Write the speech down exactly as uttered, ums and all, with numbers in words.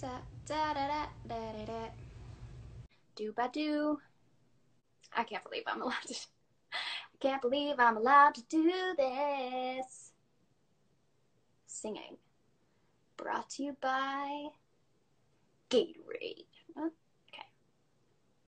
da da da da da da da. Do ba do. I can't believe I'm allowed to. I can't believe I'm allowed to do this. Singing. Brought to you by Gatorade. Huh?